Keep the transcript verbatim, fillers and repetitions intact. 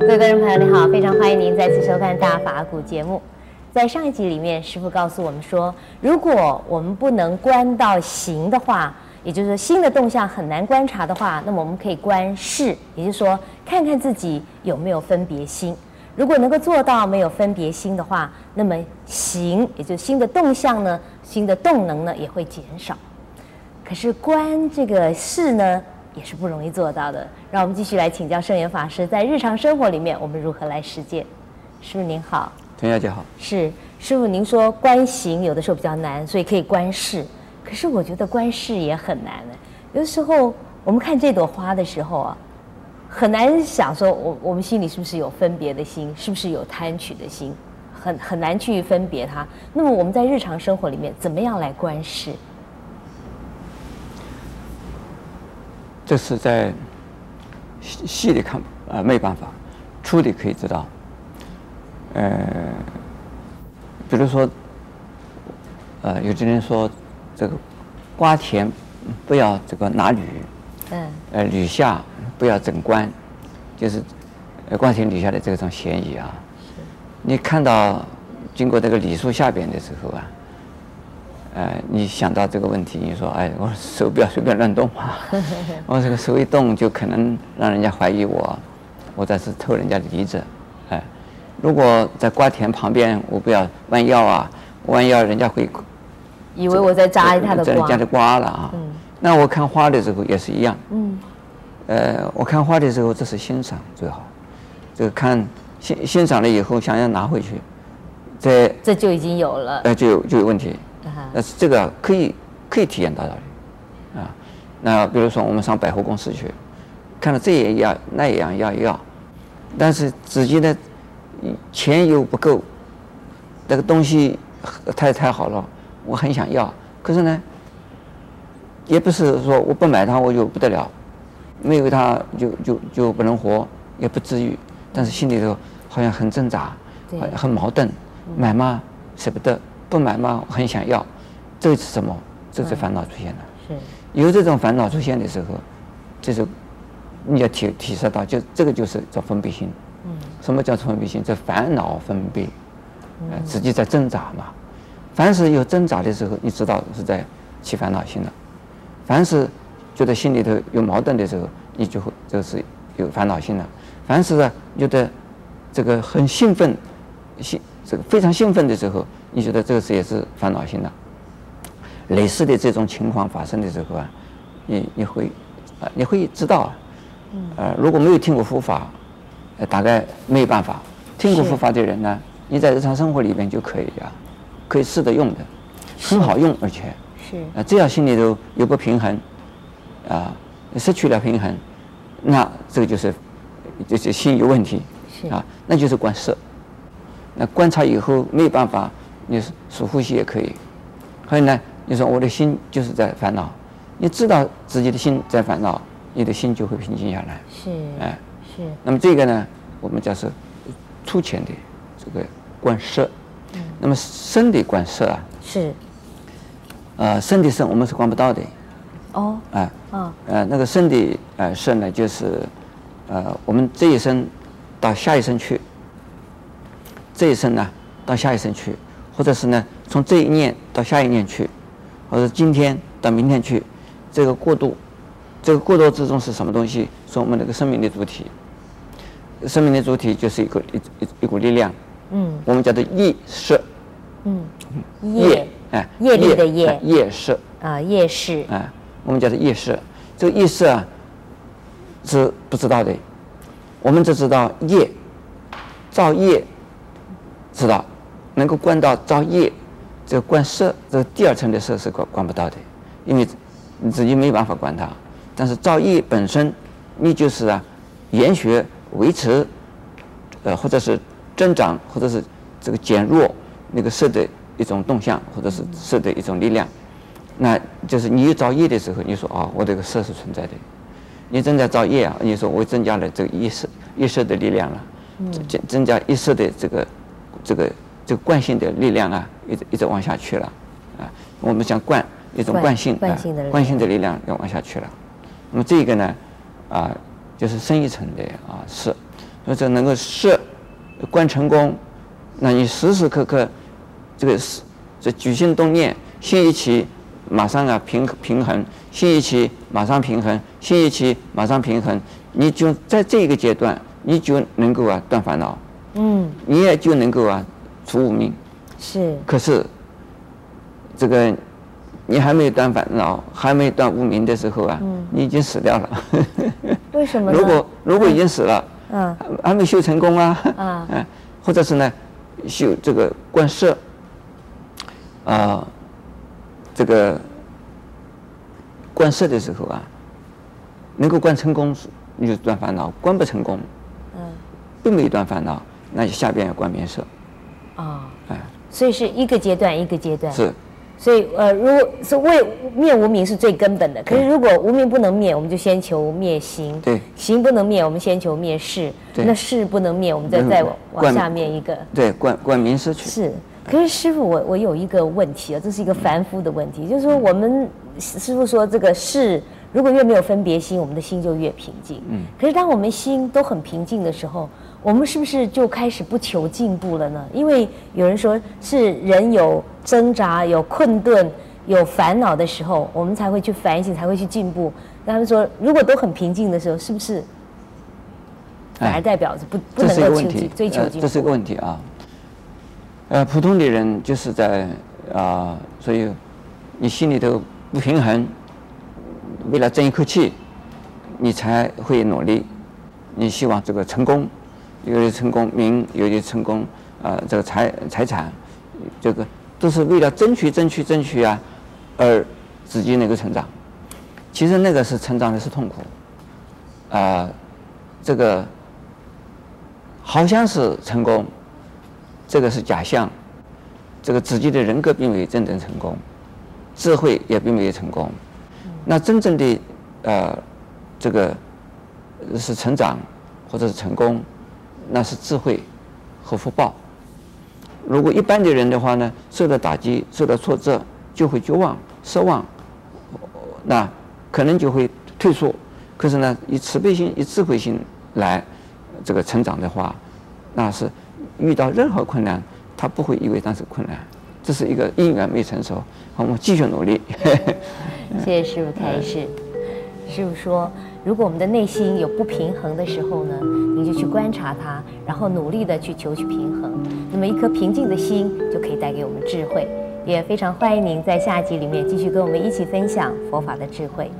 各位观众朋友，你好，非常欢迎您再次收看《大法古》节目。在上一集里面，师父告诉我们说，如果我们不能观到行的话，也就是说新的动向很难观察的话，那么我们可以观识，也就是说看看自己有没有分别心。如果能够做到没有分别心的话，那么行，也就是新的动向呢，新的动能呢也会减少。可是观这个识呢，也是不容易做到的。让我们继续来请教圣严法师，在日常生活里面，我们如何来实践？师父您好，陈小姐好。是师父，您说观行有的时候比较难，所以可以观识。可是我觉得观识也很难呢。有的时候我们看这朵花的时候啊，很难想说我我们心里是不是有分别的心，是不是有贪取的心，很很难去分别它。那么我们在日常生活里面，怎么样来观识？这是在细细的看啊、呃，没办法，粗的可以知道。呃，比如说，呃，有的人说这个瓜田不要这个拿履，嗯，呃，履下不要整冠，就是呃瓜田履下的这种嫌疑啊。你看到经过这个李树下边的时候啊。呃，你想到这个问题，你说，哎，我手不要随便乱动啊！我这个手一动，就可能让人家怀疑我，我在是偷人家的梨子。哎，如果在瓜田旁边，我不要弯腰啊，弯腰人家会以为我在摘他的瓜，人家的瓜了啊。嗯、那我看花的时候也是一样。嗯。呃，我看花的时候，这是欣赏最好。这个看欣欣赏了以后，想要拿回去，这这就已经有了。哎、呃，就有就有问题。那这个可以可以体验到道理，啊，那比如说我们上百货公司去，看到这也要那也要要要，但是自己的钱又不够，那个东西太太好了，我很想要，可是呢，也不是说我不买它我就不得了，没有它就就就不能活，也不至于，但是心里头好像很挣扎，很很矛盾，买嘛舍不得。不买嘛，很想要，这是什么？这是烦恼出现了。嗯、是有这种烦恼出现的时候，就是你要体体识到，就这个就是叫分别心。嗯，什么叫分别心？这烦恼分别，呃，自己在挣扎嘛。凡是有挣扎的时候，你知道是在起烦恼心了；凡是觉得心里头有矛盾的时候，你就会就是有烦恼心了；凡是呢觉得这个很兴奋，兴这个非常兴奋的时候。你觉得这个事也是烦恼心的，类似的这种情况发生的时候啊，你你会啊、呃、你会知道啊，呃如果没有听过佛法，呃大概没有办法。听过佛法的人呢，你在日常生活里面就可以啊，可以试着用的，很好用，而且是啊、呃、只要心里头有个平衡，啊、呃、失去了平衡，那这个就是就是心有问题，啊那就是观色，那观察以后没有办法。你数呼吸也可以，还有呢，你说我的心就是在烦恼，你知道自己的心在烦恼，你的心就会平静下来。是，哎，是。那么这个呢，我们叫是粗浅的这个观色，嗯、那么深的观色啊，是，呃，深的色我们是观不到的。哦。哎、呃，哦、呃，那个深的呃色呢，就是呃我们这一生到下一生去，这一生呢到下一生去。或者是呢，从这一念到下一念去，或者今天到明天去，这个过渡，这个过渡之中是什么东西？是我们那个生命的主体，生命的主体就是一个一一一股力量，嗯，我们叫做意识，嗯，业，哎，业力的业，业识啊，业识，哎，我们叫做业识，这个意识啊是不知道的，我们只知道业，造业，知道。能够观到造业，这个观色，这个第二层的色是观观不到的，因为你自己没办法观它。但是造业本身，你就是啊，研学维持，呃，或者是增长，或者是这个减弱那个色的一种动向，或者是色的一种力量。那就是你造业的时候，你说啊、哦，我这个色是存在的。你正在造业啊，你说我增加了这个意识意识的力量了，增增加意识的这个这个。这个惯性的力量啊，一直一直往下去了，啊，我们讲惯一种惯性，惯性的、啊、惯性的力量要往下去了。那么这个呢，啊，就是深一层的啊是，或者能够摄观成功，那你时时刻刻这个是这举心动念，心一起马上啊平平衡，心一起马上平衡，心一起马上平衡，你就在这个阶段，你就能够啊断烦恼，嗯，你也就能够啊除无明，是。可是这个。 你还没有断烦恼，还没有断无明的时候啊，嗯、你已经死掉了。为什么呢？如果如果已经死了，嗯，还没修成功啊，啊、嗯，或者是呢，修这个观摄，啊、呃，这个观摄的时候啊，能够观成功，你就断烦恼；观不成功，嗯，并没有断烦恼，那就下边要观边摄。哦，哎、嗯，所以是一个阶段一个阶段。是。 所以，呃，如果是为灭无明是最根本的。可是，如果无明不能灭，我们就先求灭行；对，行不能灭，我们先求灭识；那识不能灭，我们再再往下面一个。对，观观名色去。是。可是，师父，我我有一个问题啊，这是一个凡夫的问题，就是说，我们师父说这个识，如果越没有分别心，我们的心就越平静。嗯。可是，当我们心都很平静的时候，我们是不是就开始不求进步了呢？因为有人说是人有。 挣扎有困顿有烦恼的时候，我们才会去反省，才会去进步。那他们说，如果都很平静的时候，是不是反而代表着不、哎、不能够追求进步？这是一个问题啊。呃，普通的人就是在啊、呃，所以你心里头不平衡，为了争一口气，你才会努力，你希望这个成功，有的成功名，有的成功啊、呃，这个财财产，这个。 都是为了争取、争取、争取啊，而自己能够成长。其实那个是成长的是痛苦，啊、呃，这个好像是成功，这个是假象，这个自己的人格并没有真正成功，智慧也并没有成功。那真正的呃，这个是成长或者是成功，那是智慧和福报。 如果一般的人的话呢，受到打击、受到挫折，就会绝望、失望，那可能就会退缩。可是呢，以慈悲心、以智慧心来这个成长的话，那是遇到任何困难，他不会以为那是困难，这是一个因缘未成熟。我们继续努力。谢谢师父开示。师父说，如果我们的内心有不平衡的时候呢，你就去观察它，然后努力的去求取平衡。 那么一颗平静的心就可以带给我们智慧，也非常欢迎您在下集里面继续跟我们一起分享佛法的智慧。